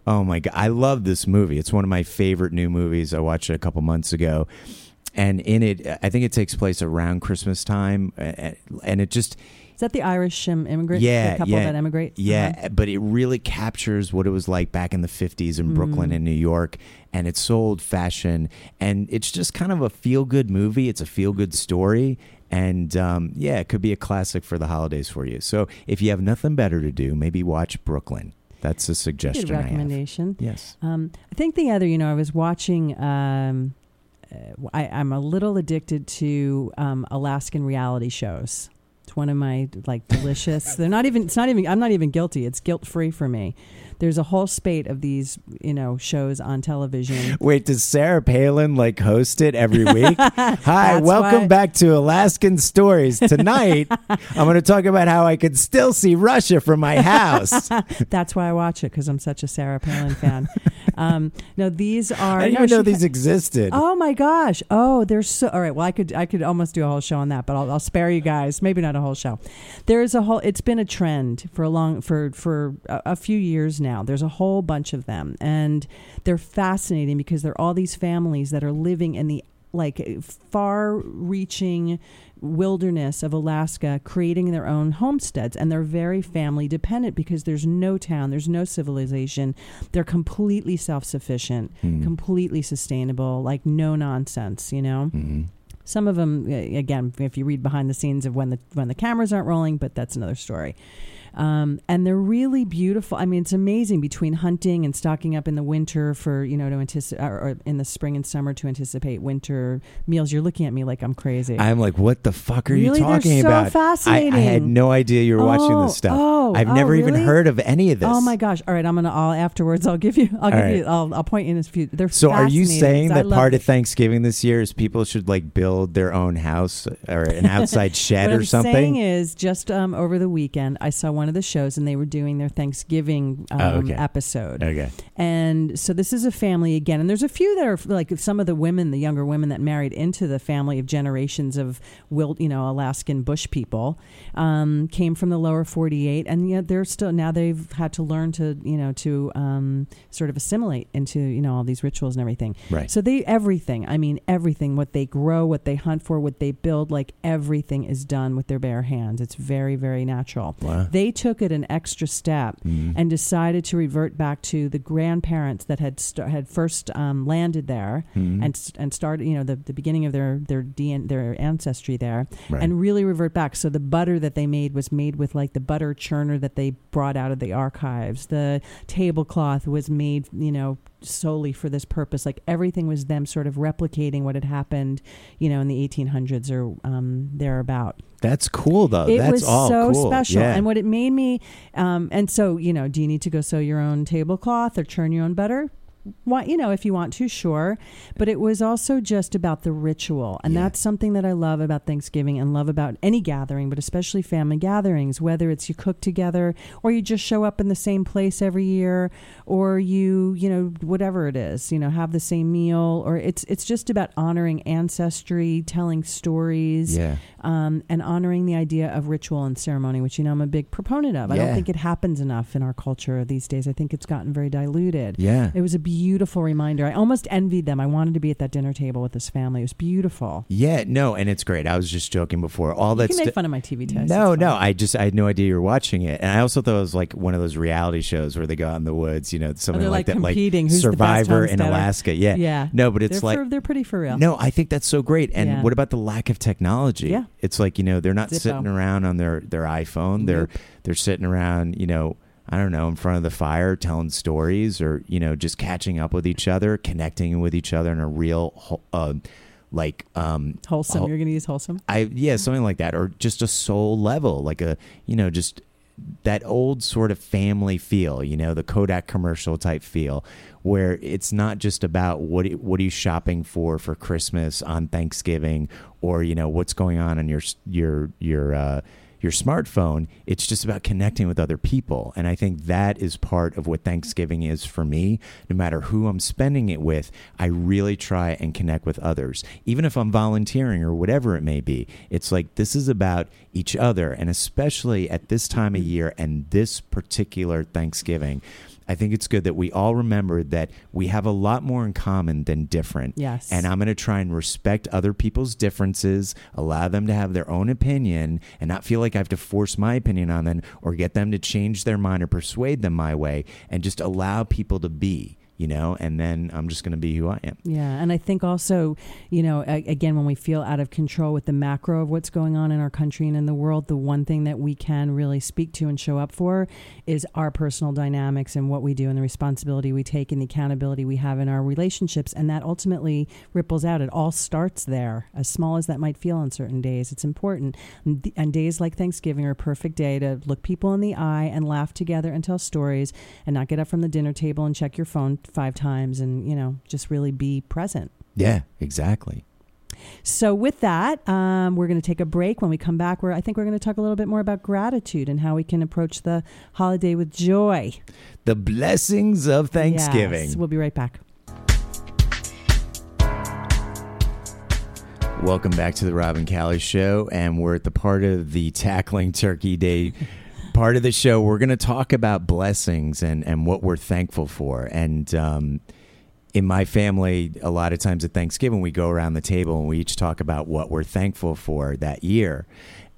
Oh, my God. I love this movie. It's one of my favorite new movies. I watched it a couple months ago. And in it, I think it takes place around Christmas time. And it just... Is that the Irish um, immigrant? Yeah, the couple yeah, that emigrate? Yeah, uh-huh. But it really captures what it was like back in the fifties in mm. Brooklyn and New York. And it's so old-fashioned. And it's just kind of a feel-good movie. It's a feel-good story. And, um, yeah, it could be a classic for the holidays for you. So if you have nothing better to do, maybe watch Brooklyn. That's a suggestion. Good recommendation. I have. Yes. Um, I think the other, you know, I was watching... Um, I, I'm a little addicted to um, Alaskan reality shows. It's one of my like delicious. They're not even. It's not even. I'm not even guilty. It's guilt free for me. There's a whole spate of these, you know, shows on television. Wait, does Sarah Palin like host it every week? Hi, welcome why. back to Alaskan Stories. Tonight, I'm going to talk about how I could still see Russia from my house. That's why I watch it because I'm such a Sarah Palin fan. Um, no, these are. I didn't no, even know these ca- existed. Oh my gosh! Oh, they're so. All right. Well, I could I could almost do a whole show on that, but I'll, I'll spare you guys. Maybe not. A whole show. There's a whole it's been a trend for a long for for a, a few years now. There's a whole bunch of them and they're fascinating because they're all these families that are living in the like far-reaching wilderness of Alaska, creating their own homesteads, and they're very family dependent because there's no town, there's no civilization. They're completely self-sufficient, mm. completely sustainable, like no nonsense, you know. Mm. Some of them, again, if you read behind the scenes of when the when the cameras aren't rolling, but that's another story. Um, and they're really beautiful. I mean, it's amazing between hunting and stocking up in the winter for, you know, to anticipate, or, or in the spring and summer to anticipate winter meals. You're looking at me like I'm crazy. I'm like, what the fuck are really, you talking so about? Fascinating. I, I had no idea you were oh, watching this stuff. Oh, I've oh, never really? even heard of any of this. Oh my gosh! All right, I'm gonna. I'll afterwards. I'll give you. I'll give right. you. I'll, I'll point you in a few. They're so. Are you saying that part it. of Thanksgiving this year is people should like build their own house or an outside shed what or I'm something? Saying is just um, over the weekend I saw one of the shows and they were doing their Thanksgiving um, oh, okay. episode. Okay. And so this is a family again. And there's a few that are like some of the women, the younger women that married into the family of generations of wild, you know, Alaskan bush people um, came from the lower forty-eight. And yet they're still now they've had to learn to, you know, to um, sort of assimilate into, you know, all these rituals and everything. Right. So they everything. I mean, everything, what they grow, what they hunt for, what they build, like everything is done with their bare hands. It's very, very natural. Wow. They They took it an extra step mm. and decided to revert back to the grandparents that had st- had first um, landed there mm. and and started, you know, the, the beginning of their their D N A, their ancestry there, right. and really revert back. So the butter that they made was made with like the butter churner that they brought out of the archives. The tablecloth was made, you know, solely for this purpose. Like everything was them sort of replicating what had happened, you know, in the eighteen hundreds or um, thereabout. That's cool, though. It That's was all so cool. special. Yeah. And what it made me, um, and so, you know, do you need to go sew your own tablecloth or churn your own butter? Want, you know, if you want to, sure. But it was also just about the ritual. And yeah. that's something that I love about Thanksgiving and love about any gathering, but especially family gatherings, whether it's you cook together or you just show up in the same place every year or you, you know, whatever it is, you know, have the same meal or it's it's just about honoring ancestry, telling stories yeah. um, and honoring the idea of ritual and ceremony, which, you know, I'm a big proponent of. Yeah. I don't think it happens enough in our culture these days. I think it's gotten very diluted. Yeah. It was a beautiful beautiful reminder. I almost envied them. I wanted to be at that dinner table with this family. It was beautiful. Yeah, no, and it's great. I was just joking before. All that. You can st- make fun of my T V test. No, no, I just, I had no idea you were watching it. And I also thought it was like one of those reality shows where they go out in the woods, you know, something oh, like, like that, like Survivor in Alaska. Yeah. Yeah. No, but it's they're like... For, they're pretty for real. No, I think that's so great. And yeah. what about the lack of technology? Yeah. It's like, you know, they're not Zippo. sitting around on their, their iPhone. Nope. They're They're sitting around, you know... I don't know, in front of the fire, telling stories, or, you know, just catching up with each other, connecting with each other in a real, uh, like... Um, wholesome. Whole, You're going to use wholesome? I Yeah, something like that. Or just a soul level, like a, you know, just that old sort of family feel, you know, the Kodak commercial type feel, where it's not just about what what are you shopping for for Christmas on Thanksgiving, or, you know, what's going on in your... your, your uh, your smartphone. It's just about connecting with other people. And I think that is part of what Thanksgiving is for me. No matter who I'm spending it with, I really try and connect with others. Even if I'm volunteering or whatever it may be, it's like this is about each other. And especially at this time of year and this particular Thanksgiving, I think it's good that we all remember that we have a lot more in common than different. Yes. And I'm going to try and respect other people's differences, allow them to have their own opinion, and not feel like I have to force my opinion on them or get them to change their mind or persuade them my way, and just allow people to be, you know, and then I'm just going to be who I am. Yeah. And I think also, you know, again, when we feel out of control with the macro of what's going on in our country and in the world, the one thing that we can really speak to and show up for is our personal dynamics and what we do and the responsibility we take and the accountability we have in our relationships. And that ultimately ripples out. It all starts there, as small as that might feel on certain days. It's important. And days like Thanksgiving are a perfect day to look people in the eye and laugh together and tell stories and not get up from the dinner table and check your phone five times and, you know, just really be present. Yeah, exactly. So with that, um, we're going to take a break. When we come back, we're, I think we're going to talk a little bit more about gratitude and how we can approach the holiday with joy. The blessings of Thanksgiving. Yes, we'll be right back. Welcome back to the Rob and Callie Show, and we're at the part of the Tackling Turkey Day part of the show. We're going to talk about blessings and, and what we're thankful for. And um, in my family, a lot of times at Thanksgiving, we go around the table and we each talk about what we're thankful for that year.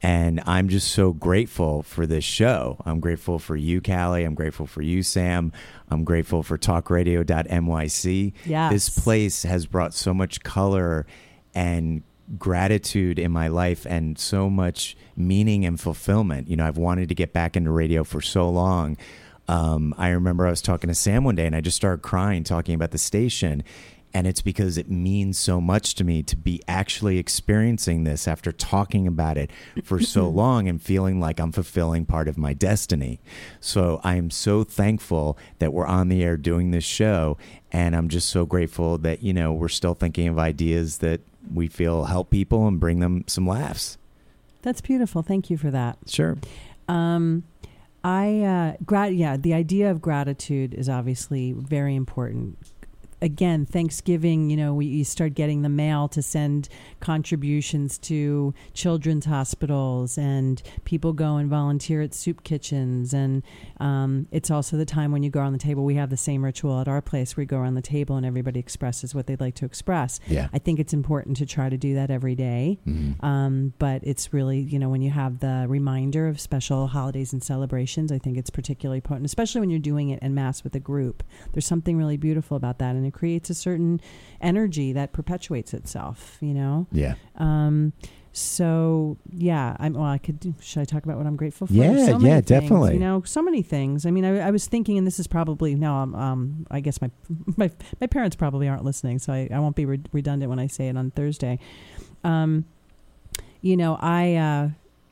And I'm just so grateful for this show. I'm grateful for you, Callie. I'm grateful for you, Sam. I'm grateful for talk radio dot N Y C. Yes. This place has brought so much color and gratitude in my life and so much meaning and fulfillment. You know, I've wanted to get back into radio for so long. Um, I remember I was talking to Sam one day and I just started crying talking about the station. And it's because it means so much to me to be actually experiencing this after talking about it for so long and feeling like I'm fulfilling part of my destiny. So I am so thankful that we're on the air doing this show. And I'm just so grateful that, you know, we're still thinking of ideas that we feel help people and bring them some laughs. That's beautiful. Thank you for that. Sure. Um, I, uh, grat- yeah, the idea of gratitude is obviously very important. Again, Thanksgiving, you know, we you start getting the mail to send contributions to children's hospitals, and people go and volunteer at soup kitchens. And um, it's also the time when you go around the table. We have the same ritual at our place. We go around the table and everybody expresses what they'd like to express. Yeah. I think it's important to try to do that every day. Mm-hmm. Um, but it's really, you know, when you have the reminder of special holidays and celebrations, I think it's particularly potent, especially when you're doing it en masse with a group. There's something really beautiful about that. And it creates a certain energy that perpetuates itself, you know? Yeah. Um, so, yeah, I'm, well, I could, do, should I talk about what I'm grateful for? Yeah, so yeah, things, definitely. You know, so many things. I mean, I, I was thinking, and this is probably, no, um, um, I guess my, my, my parents probably aren't listening, so I, I won't be re- redundant when I say it on Thursday. Um, you know, I, uh,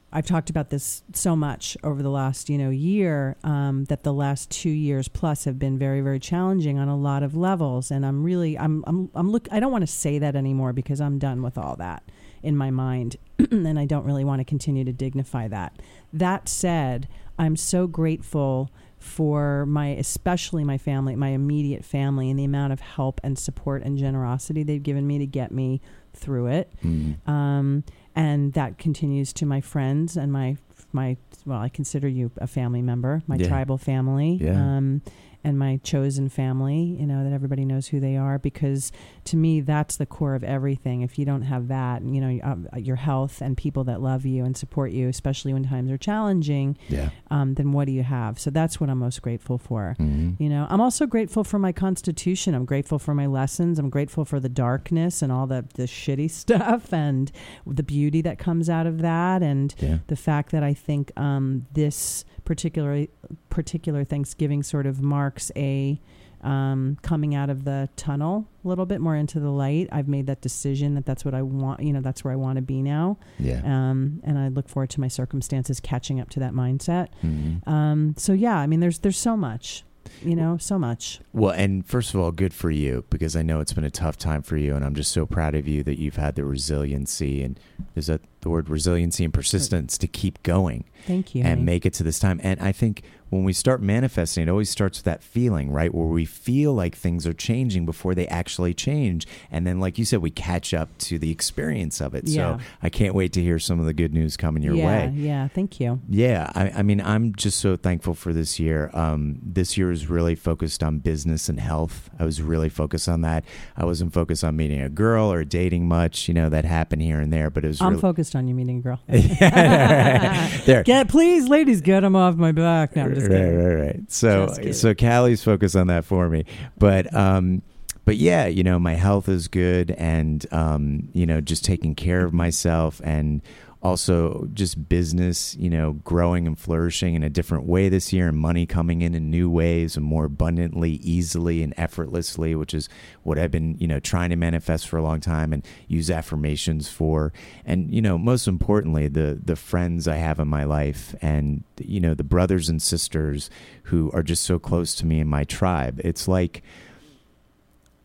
I've talked about this so much over the last, you know, year, um, that the last two years plus have been very, very challenging on a lot of levels. And I'm really, I'm, I'm, I'm look, I don't want to say that anymore because I'm done with all that in my mind. And I don't really want to continue to dignify that. That said, I'm so grateful for my, especially my family, my immediate family, and the amount of help and support and generosity they've given me to get me through it. Mm. Um, And that continues to my friends and my, my well, I consider you a family member, my yeah. tribal family. Yeah. Um, and my chosen family, you know, that everybody knows who they are, because to me, that's the core of everything. If you don't have that, you know, um, your health and people that love you and support you, especially when times are challenging, yeah. um, then what do you have? So that's what I'm most grateful for. Mm-hmm. You know, I'm also grateful for my constitution. I'm grateful for my lessons. I'm grateful for the darkness and all the, the shitty stuff and the beauty that comes out of that. And yeah. the fact that I think um, this particular, particular Thanksgiving sort of marks a um, coming out of the tunnel a little bit more into the light. I've made that decision that that's what I want, you know, that's where I want to be now. Yeah. Um, and I look forward to my circumstances catching up to that mindset. Mm-hmm. Um, so yeah, I mean, there's, there's so much, you know, so much. Well, and first of all, good for you, because I know it's been a tough time for you, and I'm just so proud of you that you've had the resiliency, and is that the word, resiliency and persistence, to keep going. Thank you. And make it to this time. And I think when we start manifesting, it always starts with that feeling, right? Where we feel like things are changing before they actually change. And then, like you said, we catch up to the experience of it. Yeah. So I can't wait to hear some of the good news coming your yeah, way. Yeah. Thank you. Yeah. I, I mean, I'm just so thankful for this year. Um, this year is really focused on business and health. I was really focused on that. I wasn't focused on meeting a girl or dating much, you know, that happened here and there, but it was I'm really focused on you meeting a girl. yeah, right, there. Get, please, ladies, get them off my back. No, I'm just right, kidding. Right, right. So, so Callie's focused on that for me. But, um, but yeah, you know, my health is good, and, um, you know, just taking care of myself, and also just business, you know, growing and flourishing in a different way this year, and money coming in in new ways and more abundantly, easily, and effortlessly, which is what I've been, you know, trying to manifest for a long time and use affirmations for. And, you know, most importantly, the the friends I have in my life, and, you know, the brothers and sisters who are just so close to me and my tribe. It's like,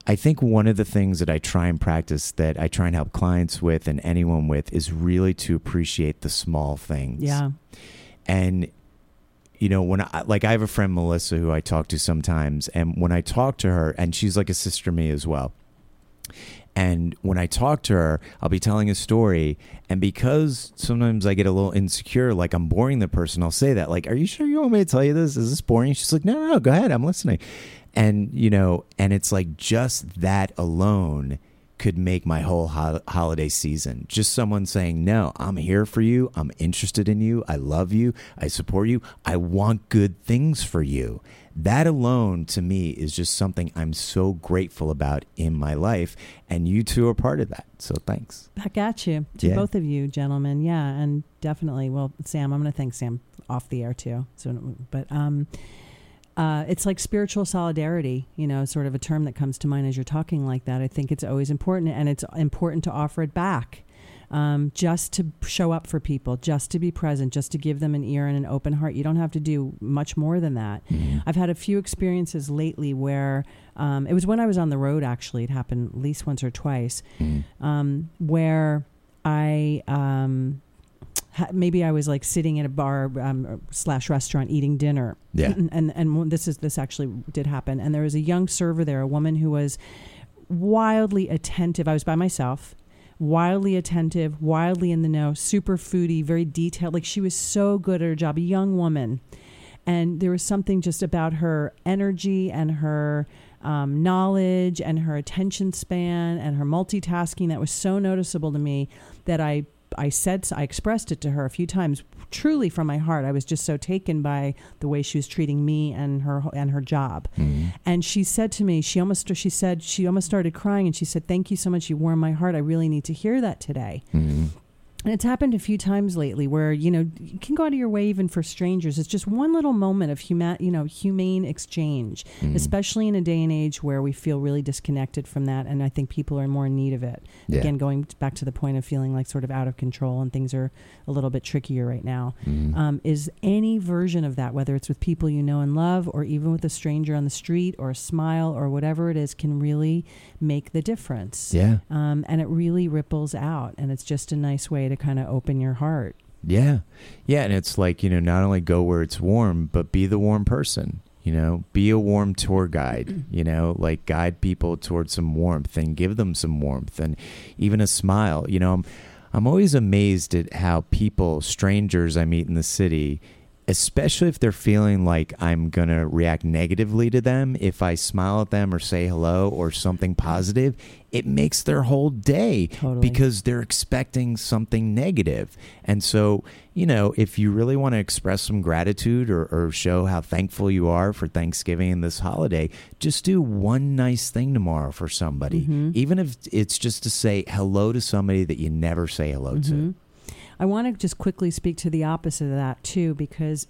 I think one of the things that I try and practice, that I try and help clients with and anyone with, is really to appreciate the small things. Yeah. And, you know, when I, like, I have a friend, Melissa, who I talk to sometimes, and when I talk to her, and she's like a sister to me as well. And when I talk to her, I'll be telling a story, and because sometimes I get a little insecure, like I'm boring the person, I'll say that, like, are you sure you want me to tell you this? Is this boring? She's like, no, no, no, go ahead. I'm listening. And, you know, and it's like just that alone could make my whole ho- holiday season. Just someone saying, no, I'm here for you. I'm interested in you. I love you. I support you. I want good things for you. That alone to me is just something I'm so grateful about in my life. And you two are part of that. So thanks. Back at you. To yeah. both of you, gentlemen. Yeah. And definitely. Well, Sam, I'm going to thank Sam off the air too. So, but, um, Uh, it's like spiritual solidarity, you know, sort of a term that comes to mind as you're talking like that. I think it's always important, and it's important to offer it back, um, just to show up for people, just to be present, just to give them an ear and an open heart. You don't have to do much more than that. Mm-hmm. I've had a few experiences lately where um, it was when I was on the road, actually. It happened at least once or twice, mm-hmm. um, where I... Um, maybe I was like sitting at a bar um, slash restaurant eating dinner. Yeah. And, and, and this is, this actually did happen. And there was a young server there, a woman who was wildly attentive. I was by myself, wildly attentive, wildly in the know, super foodie, very detailed. Like, she was so good at her job, a young woman. And there was something just about her energy and her um, knowledge and her attention span and her multitasking that was so noticeable to me that I, I said, I expressed it to her a few times, truly from my heart. I was just so taken by the way she was treating me and her, and her job. Mm-hmm. And she said to me, she almost, she said, she almost started crying, and she said, thank you so much. You warmed my heart. I really need to hear that today. Mm-hmm. And it's happened a few times lately where, you know, you can go out of your way even for strangers. It's just one little moment of human, you know, humane exchange, mm. especially in a day and age where we feel really disconnected from that. And I think people are more in need of it. Yeah. Again, going back to the point of feeling like sort of out of control and things are a little bit trickier right now, mm. um, is any version of that, whether it's with people you know and love, or even with a stranger on the street, or a smile, or whatever it is, can really make the difference. Yeah. Um, and it really ripples out, and it's just a nice way to to kind of open your heart. Yeah. Yeah. And it's like, you know, not only go where it's warm, but be the warm person, you know, be a warm tour guide, you know, like guide people towards some warmth and give them some warmth and even a smile. You know, I'm, I'm always amazed at how people, strangers I meet in the city, especially if they're feeling like I'm going to react negatively to them, if I smile at them or say hello or something positive, it makes their whole day totally. Because they're expecting something negative. And so, you know, if you really want to express some gratitude or, or show how thankful you are for Thanksgiving and this holiday, just do one nice thing tomorrow for somebody, mm-hmm. even if it's just to say hello to somebody that you never say hello mm-hmm. to. I want to just quickly speak to the opposite of that, too, because...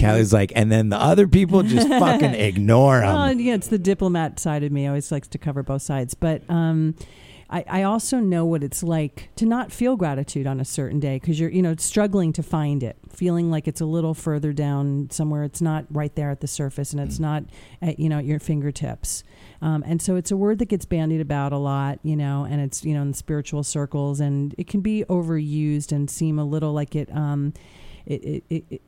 Callie's like, and then the other people just fucking ignore them. Well, yeah, it's the diplomat side of me. I always likes to cover both sides. But um, I, I also know what it's like to not feel gratitude on a certain day because you're, you know, struggling to find it, feeling like it's a little further down somewhere. It's not right there at the surface and it's mm. not, at, you know, at your fingertips. Um, and so it's a word that gets bandied about a lot, you know, and it's, you know, in spiritual circles, and it can be overused and seem a little like it, um, it, it, it, it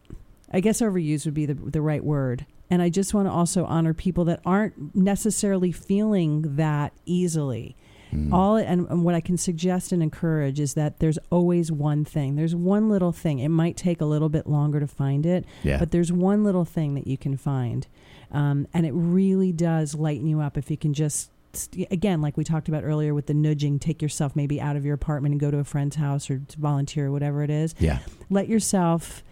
I guess overused would be the, the right word. And I just want to also honor people that aren't necessarily feeling that easily. Mm. All and, and what I can suggest and encourage is that there's always one thing. There's one little thing. It might take a little bit longer to find it, yeah. but there's one little thing that you can find. Um, and it really does lighten you up if you can just, again, like we talked about earlier with the nudging, take yourself maybe out of your apartment and go to a friend's house or to volunteer or whatever it is. Yeah. Let yourself,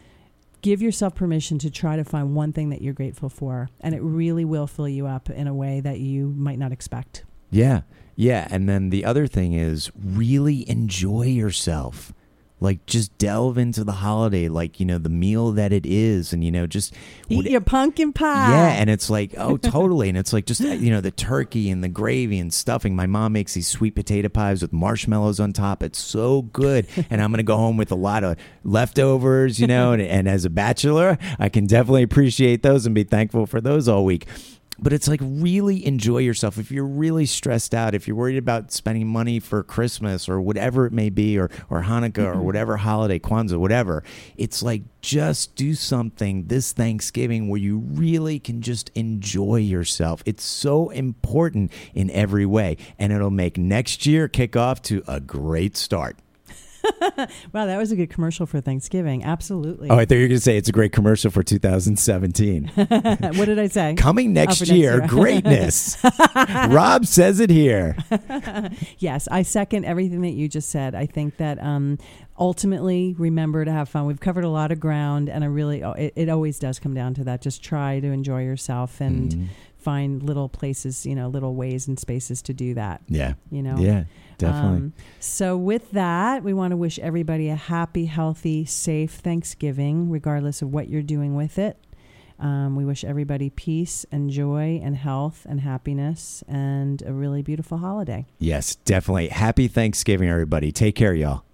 give yourself permission to try to find one thing that you're grateful for. And it really will fill you up in a way that you might not expect. Yeah. Yeah. And then the other thing is really enjoy yourself. Like, just delve into the holiday, like, you know, the meal that it is. And, you know, just eat what, your pumpkin pie. Yeah. And it's like, oh, totally. And it's like just, you know, the turkey and the gravy and stuffing. My mom makes these sweet potato pies with marshmallows on top. It's so good. And I'm going to go home with a lot of leftovers, you know, and, and as a bachelor, I can definitely appreciate those and be thankful for those all week. But it's like really enjoy yourself. If you're really stressed out, if you're worried about spending money for Christmas or whatever it may be, or, or Hanukkah or whatever holiday, Kwanzaa, whatever, it's like just do something this Thanksgiving where you really can just enjoy yourself. It's so important in every way, and it'll make next year kick off to a great start. Wow, that was a good commercial for Thanksgiving. Absolutely. Oh, I thought you were going to say it's a great commercial for two thousand seventeen. What did I say? Coming next, oh, next year, year. Greatness. Rob says it here. Yes, I second everything that you just said. I think that um, ultimately, remember to have fun. We've covered a lot of ground, and I really, it, it always does come down to that. Just try to enjoy yourself and mm. find little places, you know, little ways and spaces to do that. Yeah. You know? Yeah. Definitely. Um, so with that, we want to wish everybody a happy, healthy, safe Thanksgiving, regardless of what you're doing with it. Um, we wish everybody peace and joy and health and happiness and a really beautiful holiday. Yes, definitely. Happy Thanksgiving, everybody. Take care, y'all.